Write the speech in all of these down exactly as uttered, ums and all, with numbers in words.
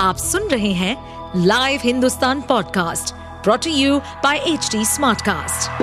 आप सुन रहे हैं live Hindustan podcast brought to you by HD Smartcast.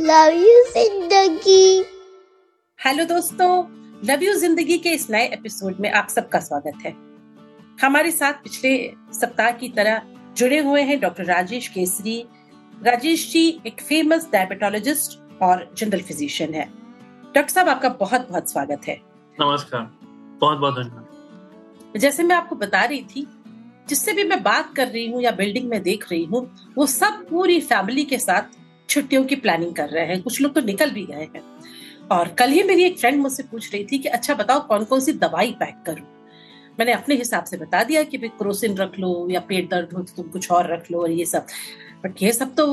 Love you Zindagi. Hello दोस्तों, लव यू जिंदगी के इस नए एपिसोड में आप सबका स्वागत है। हमारे साथ पिछले सप्ताह की तरह जुड़े हुए हैं डॉक्टर राजेश केसरी। राजेश जी एक फेमस डायबिटोलॉजिस्ट और जनरल फिजिशियन है। डॉक्टर साहब, आपका बहुत बहुत स्वागत है। नमस्कार, बहुत बहुत धन्यवाद। जैसे मैं आपको बता रही थी, जिससे भी मैं बात कर रही हूँ या बिल्डिंग में देख रही हूँ, वो सब पूरी फैमिली के साथ छुट्टियों की प्लानिंग कर रहे हैं। कुछ लोग तो निकल भी गए हैं। और कल ही मेरी एक फ्रेंड मुझसे पूछ रही थी कि अच्छा बताओ कौन कौन सी दवाई पैक करूं। मैंने अपने हिसाब से बता दिया कि भाई क्रोसिन रख लो या पेट दर्द हो तो तुम कुछ और रख लो और ये सब। बट ये सब तो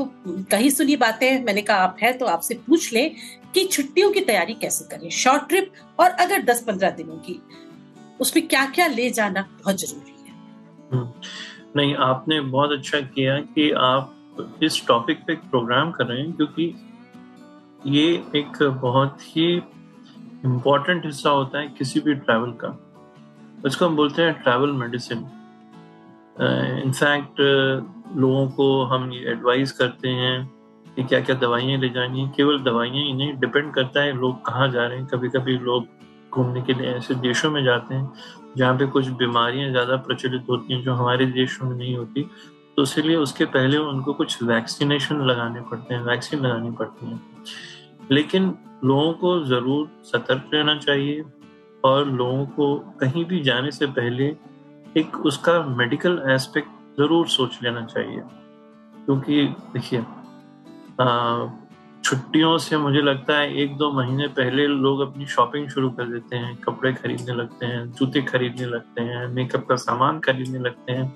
कहीं सुनी बातें। मैंने कहा आप है तो आपसे पूछ लें कि छुट्टियों की तैयारी कैसे करें, शॉर्ट ट्रिप और अगर दस पंद्रह दिनों की, उसमें क्या क्या ले जाना बहुत जरूरी है। नहीं, आपने बहुत अच्छा किया कि आप इस टॉपिक पे प्रोग्राम कर रहे हैं, क्योंकि ये एक बहुत ही इम्पोर्टेंट हिस्सा होता है किसी भी ट्रैवल का। इसको हम बोलते हैं ट्रैवल मेडिसिन। इनफैक्ट लोगों को हम ये एडवाइस करते हैं कि क्या क्या दवाइयाँ ले जानी। केवल दवाइयाँ ही नहीं, डिपेंड करता है लोग कहाँ जा रहे हैं। कभी कभी लोग घूमने के लिए ऐसे देशों में जाते हैं जहाँ पे कुछ बीमारियाँ ज़्यादा प्रचलित होती हैं जो हमारे देशों में नहीं होती, तो इसलिए उसके पहले उनको कुछ वैक्सीनेशन लगाने पड़ते हैं, वैक्सीन लगानी पड़ती है। लेकिन लोगों को ज़रूर सतर्क रहना चाहिए और लोगों को कहीं भी जाने से पहले एक उसका मेडिकल एस्पेक्ट ज़रूर सोच लेना चाहिए। क्योंकि देखिए, छुट्टियों से मुझे लगता है एक दो महीने पहले लोग अपनी शॉपिंग शुरू कर देते हैं, कपड़े खरीदने लगते हैं, जूते खरीदने लगते हैं, मेकअप का सामान खरीदने लगते हैं।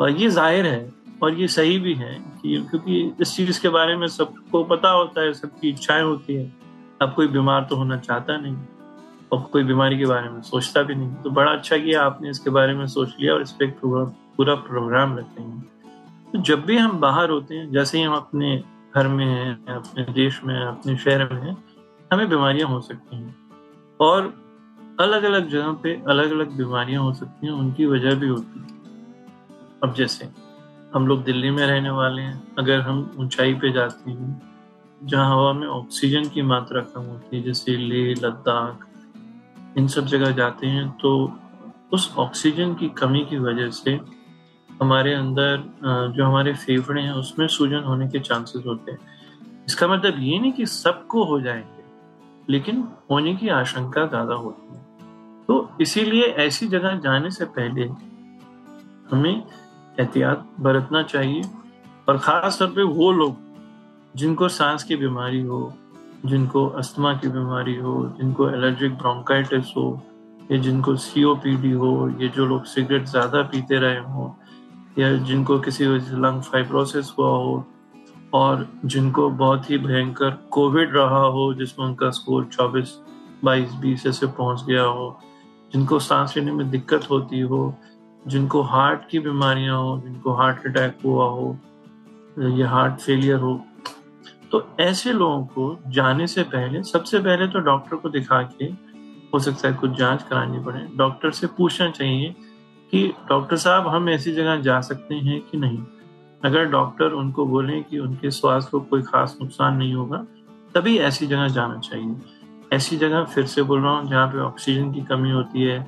और ये जाहिर है और ये सही भी है कि क्योंकि इस चीज़ के बारे में सबको पता होता है, सबकी इच्छाएं होती है। अब कोई बीमार तो होना चाहता नहीं और कोई बीमारी के बारे में सोचता भी नहीं। तो बड़ा अच्छा किया आपने इसके बारे में सोच लिया और इस पर पूरा प्रोग्राम रखते हैं। तो जब भी हम बाहर होते हैं, जैसे ही हम अपने घर में हैं, अपने देश में, अपने शहर में हैं, हमें बीमारियाँ हो सकती हैं और अलग अलग जगह पर अलग अलग बीमारियाँ हो सकती हैं, उनकी वजह भी होती है। अब जैसे हम लोग दिल्ली में रहने वाले हैं, अगर हम ऊंचाई पे जाते हैं जहाँ हवा में ऑक्सीजन की मात्रा कम होती है, जैसे लेह लद्दाख, इन सब जगह जाते हैं, तो उस ऑक्सीजन की कमी की वजह से हमारे अंदर जो हमारे फेफड़े हैं उसमें सूजन होने के चांसेस होते हैं। इसका मतलब ये नहीं कि सबको हो जाएंगे, लेकिन होने की आशंका ज़्यादा होती है। तो इसीलिए ऐसी जगह जाने से पहले हमें एहतियात बरतना चाहिए और ख़ास तौर पे वो लोग जिनको सांस की बीमारी हो, जिनको अस्थमा की बीमारी हो, जिनको एलर्जिक ब्रोंकाइटिस हो, या जिनको सीओपीडी हो, ये जो लोग सिगरेट ज़्यादा पीते रहे हों, या जिनको किसी वजह से लंग फाइब्रोसिस हुआ हो और जिनको बहुत ही भयंकर कोविड रहा हो जिसमें उनका स्कोर चौबीस बाईस बीस ऐसे पहुँच गया हो, जिनको सांस लेने में दिक्कत होती हो, जिनको हार्ट की बीमारियां हो, जिनको हार्ट अटैक हुआ हो या हार्ट फेलियर हो, तो ऐसे लोगों को जाने से पहले सबसे पहले तो डॉक्टर को दिखा के हो सकता है कुछ जांच करानी पड़े, डॉक्टर से पूछना चाहिए कि डॉक्टर साहब हम ऐसी जगह जा सकते हैं कि नहीं। अगर डॉक्टर उनको बोलें कि उनके स्वास्थ्य को कोई खास नुकसान नहीं होगा, तभी ऐसी जगह जाना चाहिए। ऐसी जगह फिर से बोल रहा हूँ जहाँ पे ऑक्सीजन की कमी होती है,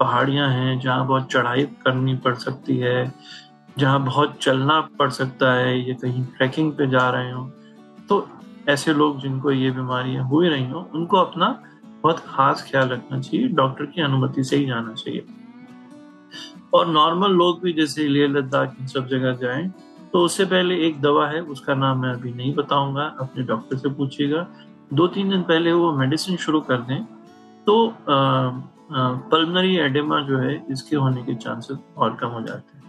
पहाड़ियाँ हैं जहाँ बहुत चढ़ाई करनी पड़ सकती है, जहाँ बहुत चलना पड़ सकता है, या कहीं ट्रैकिंग पे जा रहे हों, तो ऐसे लोग जिनको ये बीमारियाँ हो ही रही हों, उनको अपना बहुत खास ख्याल रखना चाहिए, डॉक्टर की अनुमति से ही जाना चाहिए। और नॉर्मल लोग भी जैसे लेह लद्दाख इन सब जगह जाएं, तो उससे पहले एक दवा है, उसका नाम मैं अभी नहीं बताऊंगा, अपने डॉक्टर से पूछिएगा। दो तीन दिन पहले वो मेडिसिन शुरू कर दें तो पल्मनरी एडेमा जो है इसके होने के चांसेस और कम हो जाते हैं।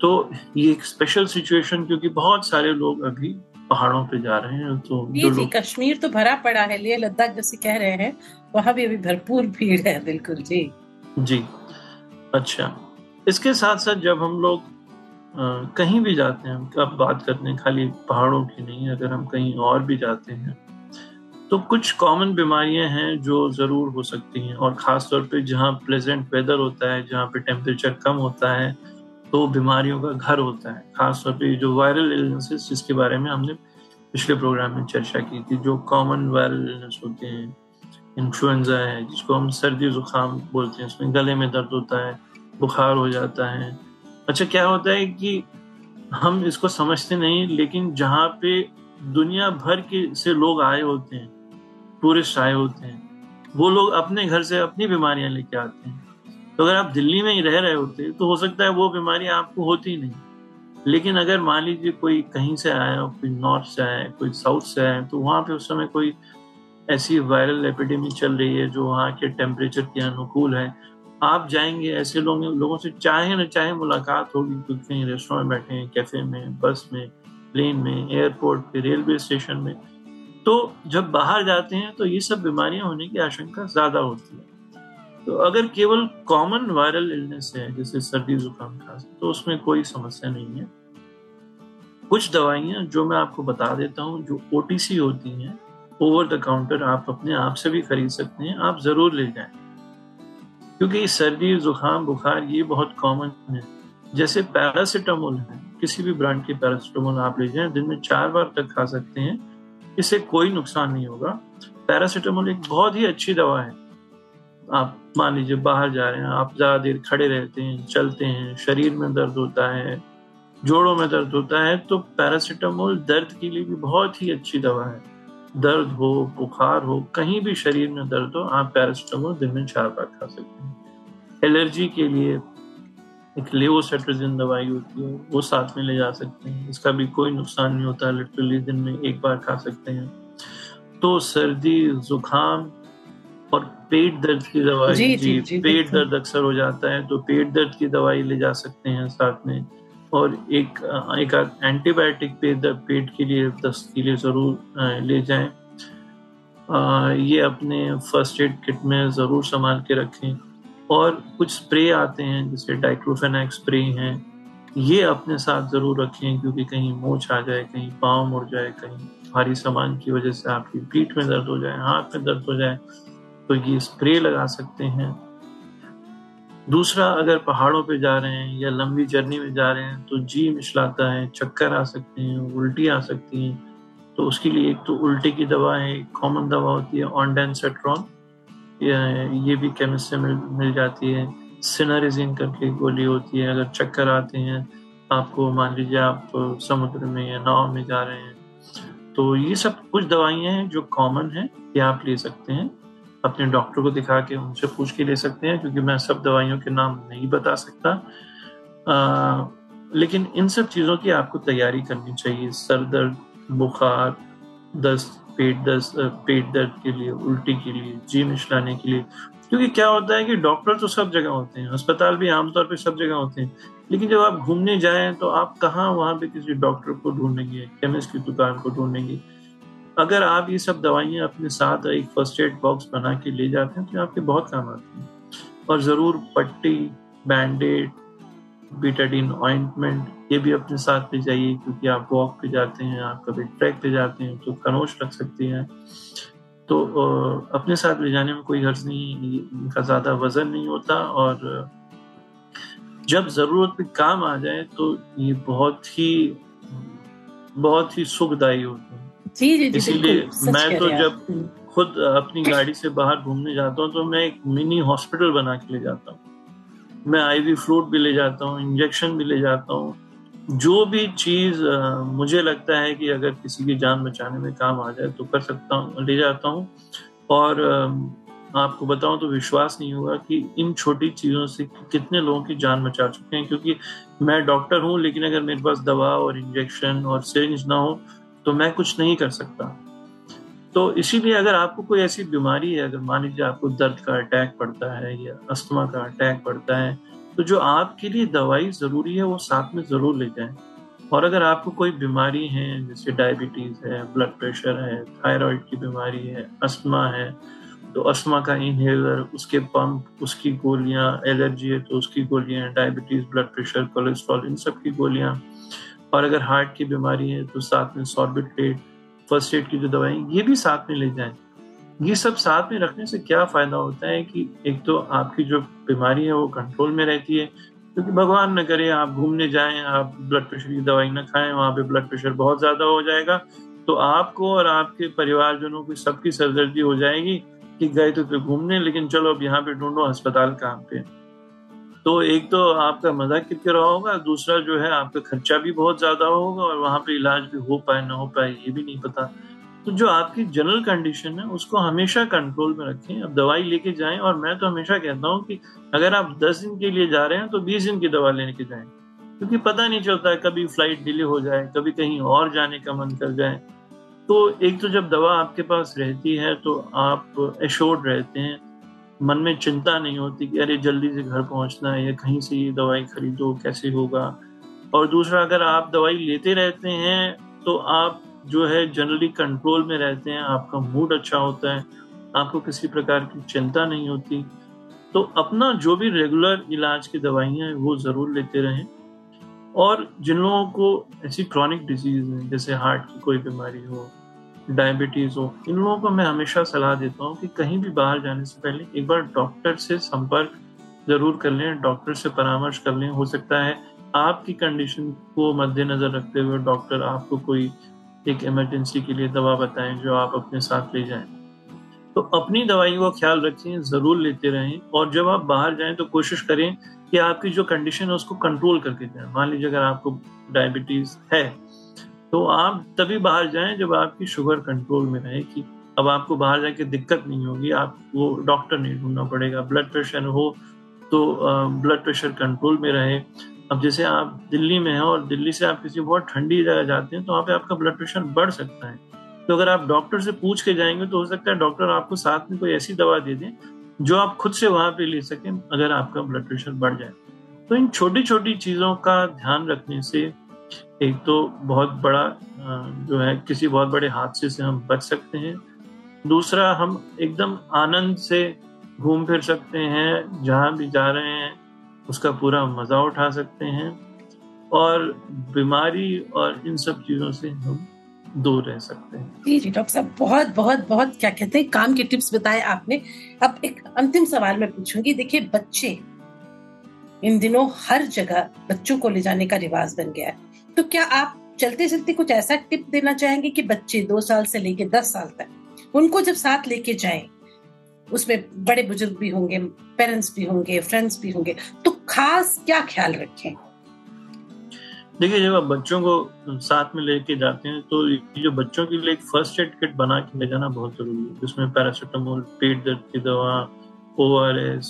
तो ये एक स्पेशल सिचुएशन, क्योंकि बहुत सारे लोग अभी पहाड़ों पे जा रहे हैं, तो जी जी कश्मीर तो भरा पड़ा है, लेह लद्दाख जैसे कह रहे हैं वहां भी अभी भरपूर भीड़ है। बिल्कुल जी जी अच्छा, इसके साथ साथ जब हम लोग आ, कहीं भी जाते हैं, अब बात करते हैं खाली पहाड़ों की नहीं, अगर हम कहीं और भी जाते हैं तो कुछ कॉमन बीमारियां हैं जो ज़रूर हो सकती हैं, और ख़ास तौर पे जहाँ प्लेजेंट वेदर होता है, जहाँ पे टेम्परेचर कम होता है, तो बीमारियों का घर होता है। ख़ास तौर पे जो वायरल इलनेसेस, जिसके बारे में हमने पिछले प्रोग्राम में चर्चा की थी, जो कॉमन वायरल इलनेस होते हैं, इन्फ्लुएंजा है जिसको हम सर्दी जुकाम बोलते हैं, उसमें गले में दर्द होता है, बुखार हो जाता है। अच्छा, क्या होता है कि हम इसको समझते नहीं, लेकिन जहाँ पे दुनिया भर के से लोग आए होते हैं, टूरिस्ट आए होते हैं, वो लोग अपने घर से अपनी बीमारियां लेके आते हैं। तो अगर आप दिल्ली में ही रह रहे होते तो हो सकता है वो बीमारी आपको होती नहीं, लेकिन अगर मान लीजिए कोई कहीं से आया, कोई नॉर्थ से आया, कोई साउथ से आया, तो वहाँ पे उस समय कोई ऐसी वायरल एपिडेमिक चल रही है जो वहाँ के टेम्परेचर के अनुकूल है, आप जाएंगे, ऐसे लोग लोगों से चाहे न चाहे मुलाकात होगी, क्योंकि कहीं रेस्टोरेंट में बैठे हैं, कैफे में, बस में, प्लेन में, एयरपोर्ट पे, रेलवे स्टेशन में। तो जब बाहर जाते हैं तो ये सब बीमारियां होने की आशंका ज़्यादा होती है। तो अगर केवल कॉमन वायरल इलनेस है जैसे सर्दी जुकाम खांसी, तो उसमें कोई समस्या नहीं है। कुछ दवाइयाँ जो मैं आपको बता देता हूँ, जो ओ टी सी होती हैं, ओवर द काउंटर, आप अपने आप से भी खरीद सकते हैं, आप ज़रूर ले जाएं, क्योंकि सर्दी जुकाम बुखार ये बहुत कॉमन है। जैसे पैरासीटामोल है, किसी भी ब्रांड की पैरासीटामोल आप ले जाएं, दिन में चार बार तक खा सकते हैं, इससे कोई नुकसान नहीं होगा। पैरासीटामोल एक बहुत ही अच्छी दवा है। आप मान लीजिए बाहर जा रहे हैं, आप ज़्यादा देर खड़े रहते हैं, चलते हैं, शरीर में दर्द होता है, जोड़ों में दर्द होता है, तो पैरासीटामोल दर्द के लिए भी बहुत ही अच्छी दवा है। दर्द हो, बुखार हो, कहीं भी शरीर में दर्द हो, आप पैरासीटामोल दिन में चार बार खा सकते हैं। एलर्जी के लिए एक लेवोसेट्राजिन दवाई होती है, वो साथ में ले जा सकते हैं, इसका भी कोई नुकसान नहीं होता, लिटरली दिन में एक बार खा सकते हैं। तो सर्दी जुकाम और पेट दर्द की दवाई, जी, जी, जी, पेट दर्द अक्सर हो जाता है, तो पेट दर्द की दवाई ले जा सकते हैं साथ में, और एक एक एंटीबायोटिक पेट पेट के लिए दस्त के लिए ज़रूर ले जाएं। आ, ये अपने फर्स्ट एड किट में ज़रूर संभाल के रखें। और कुछ स्प्रे आते हैं जैसे डाइक्लोफेनाक स्प्रे हैं, ये अपने साथ ज़रूर रखें, क्योंकि कहीं मोच आ जाए, कहीं पाँव मुड़ जाए, कहीं भारी सामान की वजह से आपकी पीठ में दर्द हो जाए, हाथ में दर्द हो जाए, तो ये स्प्रे लगा सकते हैं। दूसरा, अगर पहाड़ों पे जा रहे हैं या लंबी जर्नी में जा रहे हैं तो जी मिचलाता है, चक्कर आ सकते हैं, उल्टी आ सकती है, तो उसके लिए एक तो उल्टी की दवा है, एक कॉमन दवा होती है ऑनडेनसेट्रॉन, ये भी केमिस्ट से मिल मिल जाती है। सिनारिजिन करके गोली होती है, अगर चक्कर आते हैं आपको, मान लीजिए आप समुद्र में या नाव में जा रहे हैं, तो ये सब कुछ दवाइयाँ हैं जो कॉमन हैं, ये आप ले सकते हैं, अपने डॉक्टर को दिखा के उनसे पूछ के ले सकते हैं, क्योंकि मैं सब दवाइयों के नाम नहीं बता सकता। आ, लेकिन इन सब चीज़ों की आपको तैयारी करनी चाहिए, सर दर्द, बुखार, दस्त, पेट दस्त, पेट दर्द के लिए, उल्टी के लिए, जी मिचलाने के लिए, क्योंकि क्या होता है कि डॉक्टर तो सब जगह होते हैं, अस्पताल भी आमतौर पर सब जगह होते हैं, लेकिन जब आप घूमने जाएँ तो आप कहाँ वहाँ पर किसी डॉक्टर को ढूंढेंगे, केमिस्ट की दुकान को ढूंढेंगे। अगर आप ये सब दवाइयाँ अपने साथ एक फर्स्ट एड बॉक्स बना के ले जाते हैं तो आपके बहुत काम आते हैं। और ज़रूर पट्टी, बैंडेड, बीटाडीन ऑइंटमेंट, ये भी अपने साथ ले जाइए, क्योंकि आप वॉक पे जाते हैं, आप कभी ट्रैक पे जाते हैं तो खरोंच लग सकती है, तो अपने साथ ले जाने में कोई हर्ज नहीं, इनका ज़्यादा वज़न नहीं होता और जब ज़रूरत पे काम आ जाए तो ये बहुत ही बहुत ही सुखदायी होते हैं। जी जी, इसीलिए मैं तो जब खुद अपनी गाड़ी से बाहर घूमने जाता हूँ तो मैं एक मिनी हॉस्पिटल बना के ले जाता हूँ। मैं आईवी फ्लूइड भी ले जाता हूँ, इंजेक्शन भी ले जाता हूँ, जो भी चीज़ मुझे लगता है कि अगर किसी की जान बचाने में काम आ जाए तो कर सकता हूँ, ले जाता हूँ। और आपको बताऊँ तो विश्वास नहीं होगा कि इन छोटी चीज़ों से कितने लोगों की जान बचा चुके हैं, क्योंकि मैं डॉक्टर हूँ लेकिन अगर मेरे पास दवा और इंजेक्शन और सिरिंज ना हो तो मैं कुछ नहीं कर सकता। तो इसीलिए अगर आपको कोई ऐसी बीमारी है, अगर मान लीजिए आपको दर्द का अटैक पड़ता है या अस्थमा का अटैक पड़ता है, तो जो आपके लिए दवाई ज़रूरी है वो साथ में ज़रूर ले जाएं। और अगर आपको कोई बीमारी है जैसे डायबिटीज़ है, ब्लड प्रेशर है, थायराइड की बीमारी है, अस्थमा है तो अस्थमा का इन्हेलर, उसके पंप, उसकी गोलियाँ, एलर्जी है तो उसकी गोलियाँ, डायबिटीज़, ब्लड प्रेशर, कोलेस्ट्रॉल, इन सब की गोलियाँ। और अगर हार्ट की बीमारी है तो साथ में सॉर्बिट्रेट, फर्स्ट एड की जो दवाएं, ये भी साथ में ले जाएं। ये सब साथ में रखने से क्या फ़ायदा होता है कि एक तो आपकी जो बीमारी है वो कंट्रोल में रहती है, क्योंकि भगवान न करे आप घूमने जाएं, आप ब्लड प्रेशर की दवाई ना खाएं, वहाँ पे ब्लड प्रेशर बहुत ज़्यादा हो जाएगा तो आपको और आपके परिवारजनों की सबकी सरदर्दी हो जाएगी कि गए तो फिर घूमने, लेकिन चलो अब यहाँ पे ढूंढो अस्पताल कहाँ पे। तो एक तो आपका मजा किरकिरा होगा, दूसरा जो है आपका खर्चा भी बहुत ज़्यादा होगा और वहाँ पे इलाज भी हो पाए ना हो पाए ये भी नहीं पता। तो जो आपकी जनरल कंडीशन है उसको हमेशा कंट्रोल में रखें, अब दवाई लेके जाएं। और मैं तो हमेशा कहता हूँ कि अगर आप दस दिन के लिए जा रहे हैं तो बीस दिन की दवा लेने के जाएँ, क्योंकि पता नहीं चलता है कभी फ्लाइट डिले हो जाए, कभी कहीं और जाने का मन कर जाए। तो एक तो जब दवा आपके पास रहती है तो आप एश्योर्ड रहते हैं, मन में चिंता नहीं होती कि अरे जल्दी से घर पहुंचना है या कहीं से ये दवाई खरीदो कैसे होगा। और दूसरा, अगर आप दवाई लेते रहते हैं तो आप जो है जनरली कंट्रोल में रहते हैं, आपका मूड अच्छा होता है, आपको किसी प्रकार की चिंता नहीं होती। तो अपना जो भी रेगुलर इलाज की दवाइयाँ हैं वो ज़रूर लेते रहें। और जिन लोगों को ऐसी क्रॉनिक डिजीज़ है जैसे हार्ट की कोई बीमारी हो, डायबिटीज़ हो, इन लोगों को मैं हमेशा सलाह देता हूँ कि कहीं भी बाहर जाने से पहले एक बार डॉक्टर से संपर्क ज़रूर कर लें, डॉक्टर से परामर्श कर लें। हो सकता है आपकी कंडीशन को मद्देनज़र रखते हुए डॉक्टर आपको कोई एक इमरजेंसी के लिए दवा बताएं जो आप अपने साथ ले जाएं। तो अपनी दवाई का ख्याल रखें, ज़रूर लेते रहें। और जब आप बाहर जाएँ तो कोशिश करें कि आपकी जो कंडीशन है उसको कंट्रोल करके जाएँ। मान लीजिए अगर आपको डायबिटीज़ है तो आप तभी बाहर जाएं जब आपकी शुगर कंट्रोल में रहे कि अब आपको बाहर जाके दिक्कत नहीं होगी, आपको डॉक्टर नहीं ढूंढना पड़ेगा। ब्लड प्रेशर हो तो ब्लड प्रेशर कंट्रोल में रहे। अब जैसे आप दिल्ली में हैं और दिल्ली से आप किसी बहुत ठंडी जगह जाते हैं तो वहाँ पे आपका ब्लड प्रेशर बढ़ सकता है। तो अगर आप डॉक्टर से पूछ के जाएंगे तो हो सकता है डॉक्टर आपको साथ में कोई ऐसी दवा दे दें जो आप खुद से वहाँ पर ले सकें अगर आपका ब्लड प्रेशर बढ़ जाए। तो इन छोटी छोटी चीज़ों का ध्यान रखने से एक तो बहुत बड़ा जो है किसी बहुत बड़े हादसे से हम बच सकते हैं, दूसरा हम एकदम आनंद से घूम फिर सकते हैं, जहाँ भी जा रहे हैं उसका पूरा मज़ा उठा सकते हैं और बीमारी और इन सब चीज़ों से हम दूर रह सकते हैं। जी जी डॉक्टर साहब, बहुत बहुत बहुत क्या कहते हैं, काम के टिप्स बताए आपने। अब एक अंतिम सवाल मैं पूछूंगी। देखिए, बच्चे इन दिनों हर जगह बच्चों को ले जाने का रिवाज बन गया है, तो क्या आप चलते चलते कुछ ऐसा टिप देना चाहेंगे कि बच्चे दो साल से लेके दस साल तक उनको जब साथ लेके जाएं, उसमें बड़े बुजुर्ग भी होंगे, पेरेंट्स भी होंगे, फ्रेंड्स भी होंगे, तो खास क्या ख्याल रखें? देखिए, जब आप बच्चों को साथ में लेके जाते हैं तो जो बच्चों के लिए एक फर्स्ट एड किट बना के ले जाना बहुत जरूरी है, जिसमें पैरासिटामोल, पेट दर्द की दवा, ओ आर एस,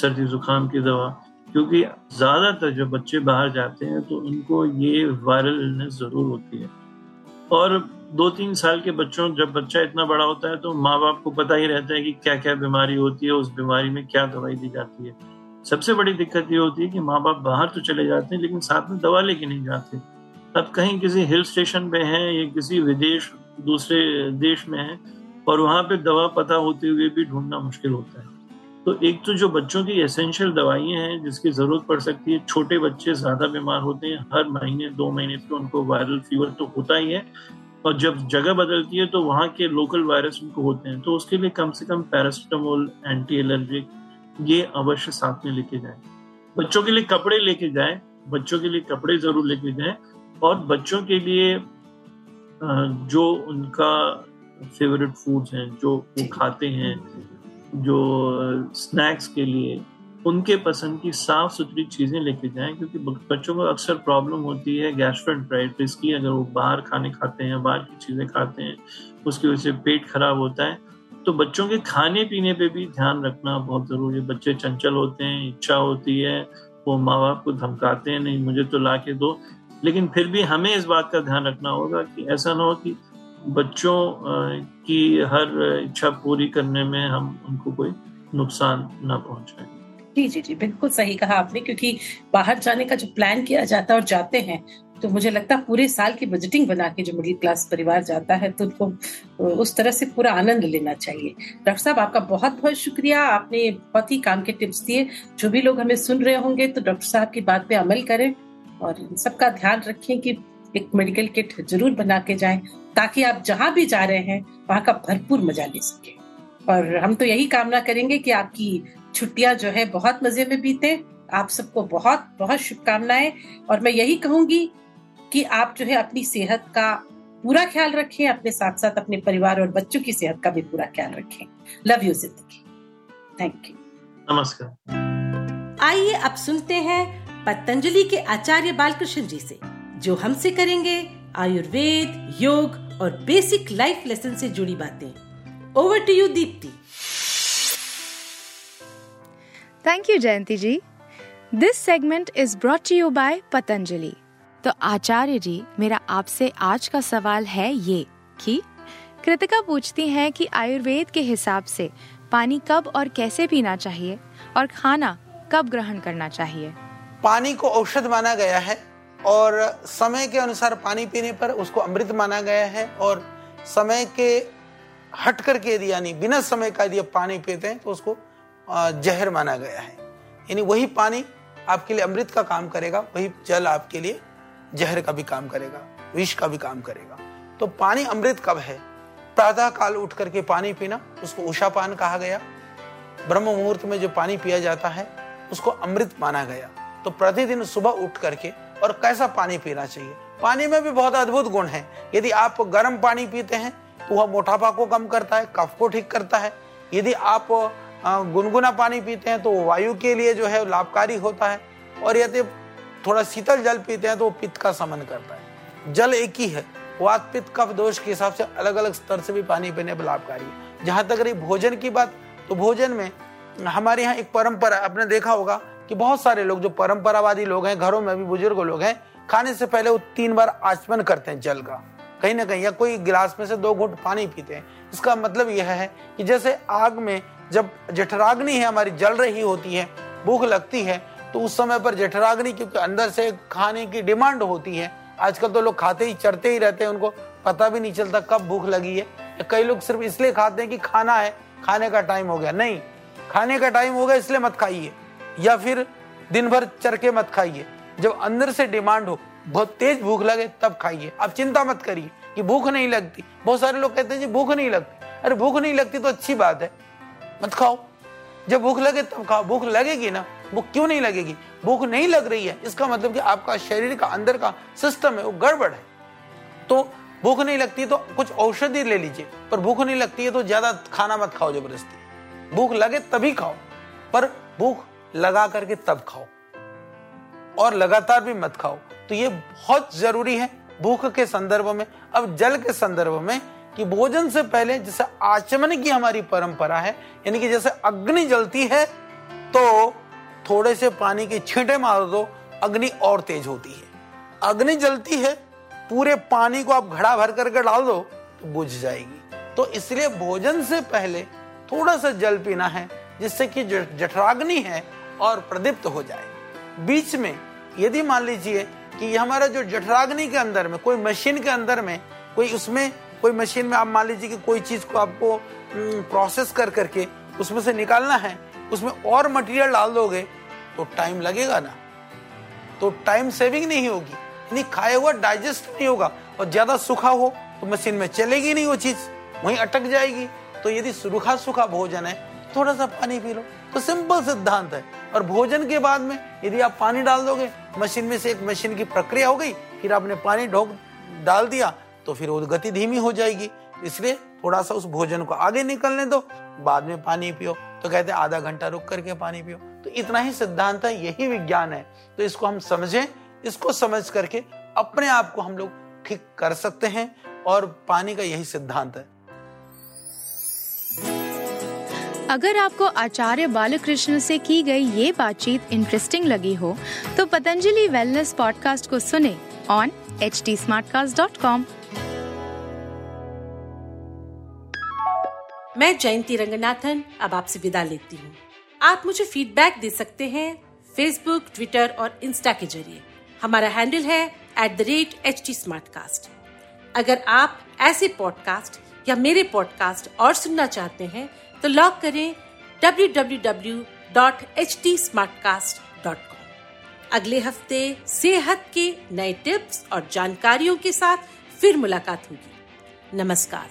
सर्दी जुकाम की दवा, क्योंकि ज़्यादातर जब बच्चे बाहर जाते हैं तो उनको ये वायरल इलनेस ज़रूर होती है। और दो तीन साल के बच्चों, जब बच्चा इतना बड़ा होता है तो माँ बाप को पता ही रहता है कि क्या क्या बीमारी होती है, उस बीमारी में क्या दवाई दी जाती है। सबसे बड़ी दिक्कत ये होती है कि माँ बाप बाहर तो चले जाते हैं लेकिन साथ में दवा लेके नहीं जाते। अब कहीं किसी हिल स्टेशन पे हैं या किसी विदेश दूसरे देश में हैं और वहाँ पे दवा पता होते हुए भी ढूंढना मुश्किल होता है। तो एक तो जो बच्चों की एसेंशियल दवाइयाँ हैं जिसकी ज़रूरत पड़ सकती है, छोटे बच्चे ज़्यादा बीमार होते हैं, हर महीने दो महीने पे उनको वायरल फीवर तो होता ही है और जब जगह बदलती है तो वहाँ के लोकल वायरस उनको होते हैं, तो उसके लिए कम से कम पैरासिटामोल, एंटी एलर्जिक ये अवश्य साथ में लेके जाएं। बच्चों के लिए कपड़े लेके जाएं, बच्चों के लिए कपड़े जरूर लेके जाएं, और बच्चों के लिए जो उनका फेवरेट फूड्स हैं जो वो खाते हैं, जो स्नैक्स के लिए उनके पसंद की साफ सुथरी चीज़ें लेके जाएं, क्योंकि बच्चों को अक्सर प्रॉब्लम होती है गैस्ट्रोएंटेराइटिस की। अगर वो बाहर खाने खाते हैं, बाहर की चीज़ें खाते हैं, उसकी वजह से पेट खराब होता है। तो बच्चों के खाने पीने पे भी ध्यान रखना बहुत ज़रूरी है। बच्चे चंचल होते हैं, इच्छा होती है, वो माँ बाप को धमकाते हैं, नहीं मुझे तो ला के दो। लेकिन फिर भी हमें इस बात का ध्यान रखना होगा कि ऐसा ना हो कि बच्चों की हर इच्छा पूरी करने में हम उनको कोई नुकसान ना पहुँचाएं। जी जी जी बिल्कुल सही कहा आपने, क्योंकि बाहर जाने का जो प्लान किया जाता है और जाते हैं तो मुझे लगता है पूरे साल की बजटिंग बना के जो मिडिल क्लास परिवार जाता है तो उनको उस तरह से पूरा आनंद लेना चाहिए। डॉक्टर साहब आपका बहुत बहुत शुक्रिया, आपने बहुत ही काम के टिप्स दिए। जो भी लोग हमें सुन रहे होंगे तो डॉक्टर साहब की बात पे अमल करें और सबका ध्यान रखें कि एक मेडिकल किट जरूर बना के जाएं, ताकि आप जहां भी जा रहे हैं वहां का भरपूर मजा ले सकें। और हम तो यही कामना करेंगे कि आपकी छुट्टियां जो है बहुत मजे में बीते। आप सबको बहुत बहुत शुभकामनाएं, और मैं यही कहूंगी कि आप जो है अपनी सेहत का पूरा ख्याल रखें, अपने साथ साथ अपने परिवार और बच्चों की सेहत का भी पूरा ख्याल रखें। Love you Zindagi. Thank you, नमस्कार। आइए अब सुनते हैं पतंजलि के आचार्य बालकृष्ण जी से, जो हमसे करेंगे आयुर्वेद, योग और बेसिक लाइफ लेसन से जुड़ी बातें। Over to you Deepti. Thank you, Jayanti ji. This segment is brought to you by Patanjali. तो आचार्य जी, मेरा आपसे आज का सवाल है ये कि कृतिका पूछती हैं कि आयुर्वेद के हिसाब से पानी कब और कैसे पीना चाहिए और खाना कब ग्रहण करना चाहिए। पानी को औषध माना गया है और समय के अनुसार पानी पीने पर उसको अमृत माना गया है, और समय के हटकर के यदि यानी बिना समय का यदि पानी पीते हैं तो उसको जहर माना गया है। यानी वही पानी आपके लिए अमृत का काम करेगा, वही जल आपके लिए जहर का भी काम करेगा, विष का भी काम करेगा। तो पानी अमृत कब है? प्रातः काल उठ करके पानी पीना, उसको उषापान कहा गया। ब्रह्म मुहूर्त में जो पानी पिया जाता है उसको अमृत माना गया। तो प्रतिदिन सुबह उठ करके, और कैसा पानी पीना चाहिए? पानी में भी बहुत अद्भुत गुण है। यदि आप गर्म पानी पीते हैं तो वह मोटापा को कम करता है, कफ को ठीक करता है। यदि आप गुनगुना पानी पीते हैं तो वायु के लिए जो है लाभकारी होता है, और यदि थोड़ा शीतल जल पीते हैं तो वो पित्त का शमन करता है। जल एक ही है, वात पित्त कफ दोष के हिसाब से अलग अलग स्तर से भी पानी पीने पर लाभकारी है। जहाँ तक रही भोजन की बात, तो भोजन में हमारे यहाँ एक परंपरा, आपने देखा होगा कि बहुत सारे लोग जो परंपरावादी लोग हैं, घरों में भी बुजुर्ग लोग हैं, खाने से पहले वो तीन बार आचमन करते हैं जल का, कहीं ना कहीं, या कोई गिलास में से दो घूंट पानी पीते हैं। इसका मतलब यह है कि जैसे आग में जब जठराग्नि है हमारी जल रही होती है, भूख लगती है, तो उस समय पर जठराग्नि, क्योंकि अंदर से खाने की डिमांड होती है, आजकल तो लोग खाते ही चढ़ते ही रहते हैं, उनको पता भी नहीं चलता कब भूख लगी है। कई लोग सिर्फ इसलिए खाते हैं कि खाना है, खाने का टाइम हो गया। नहीं, खाने का टाइम हो गया इसलिए मत खाइए, या फिर दिन भर चरके मत खाइए। जब अंदर से डिमांड हो, बहुत तेज भूख लगे तब खाइए। आप चिंता मत करिए कि भूख नहीं लगती। बहुत सारे लोग कहते हैं जी भूख नहीं लगती। अरे भूख नहीं लगती तो अच्छी बात है, मत खाओ। जब भूख लगे तब खाओ। भूख लगेगी ना, भूख क्यों नहीं लगेगी? भूख नहीं लग रही है इसका मतलब कि आपका शरीर का अंदर का सिस्टम है वो गड़बड़ है। तो भूख नहीं लगती तो कुछ औषधि ले लीजिए, पर भूख नहीं लगती है तो ज्यादा खाना मत खाओ जबरदस्ती। भूख लगे तभी खाओ, पर भूख लगा करके तब खाओ, और लगातार भी मत खाओ। तो ये बहुत जरूरी है भूख के संदर्भ में। अब जल के संदर्भ में कि भोजन से पहले जैसे आचमन की हमारी परंपरा है, यानी कि जैसे अग्नि जलती है तो थोड़े से पानी के छींटे मार दो, अग्नि और तेज होती है। अग्नि जलती है, पूरे पानी को आप घड़ा भर करके डाल दो तो बुझ जाएगी। तो इसलिए भोजन से पहले थोड़ा सा जल पीना है, जिससे कि जठराग्नि है और प्रदीप्त हो जाए। बीच में यदि मान लीजिए कि हमारा जो जठराग्नि के अंदर में कोई मशीन के अंदर में कोई उसमें कोई मशीन में आप मान लीजिए कि कोई चीज को आपको प्रोसेस कर करके उसमें से निकालना है, उसमें और मटेरियल डाल दोगे तो टाइम लगेगा ना, तो टाइम सेविंग नहीं होगी, यानी खाया हुआ डाइजेस्ट नहीं होगा। और ज्यादा सूखा हो तो मशीन में चलेगी नहीं, वो चीज वहीं अटक जाएगी। तो यदि सूखा सूखा भोजन है, थोड़ा सा पानी पी लो, तो सिंपल सिद्धांत है। और भोजन के बाद में यदि आप पानी डाल दोगे, मशीन में से एक मशीन की प्रक्रिया हो गई, फिर आपने पानी ढोक डाल दिया तो फिर वो गति धीमी हो जाएगी। इसलिए थोड़ा सा उस भोजन को आगे निकलने दो, बाद में पानी पियो। तो कहते हैं आधा घंटा रुक करके पानी पियो। तो इतना ही सिद्धांत है, यही विज्ञान है। तो इसको हम समझें, इसको समझ करके अपने आप को हम लोग ठीक कर सकते हैं। और पानी का यही सिद्धांत है। अगर आपको आचार्य बालकृष्ण से की गई ये बातचीत इंटरेस्टिंग लगी हो तो पतंजलि वेलनेस पॉडकास्ट को सुने on H D smartcast dot com. मैं जयंती रंगनाथन अब आपसे विदा लेती हूँ। आप मुझे फीडबैक दे सकते हैं फेसबुक, ट्विटर और इंस्टा के जरिए। हमारा हैंडल है at the rate H T smartcast. अगर आप ऐसे पॉडकास्ट या मेरे पॉडकास्ट और सुनना चाहते हैं तो लॉग करें W W W dot H T smartcast dot com. अगले हफ्ते सेहत के नए टिप्स और जानकारियों के साथ फिर मुलाकात होगी। नमस्कार।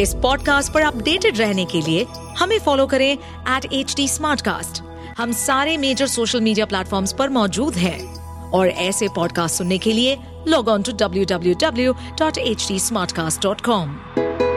इस पॉडकास्ट पर अपडेटेड रहने के लिए हमें फॉलो करें एट एच डी स्मार्टकास्ट। हम सारे मेजर सोशल मीडिया प्लेटफॉर्म्स पर मौजूद हैं और ऐसे पॉडकास्ट सुनने के लिए log on to W W W dot H D smartcast dot com.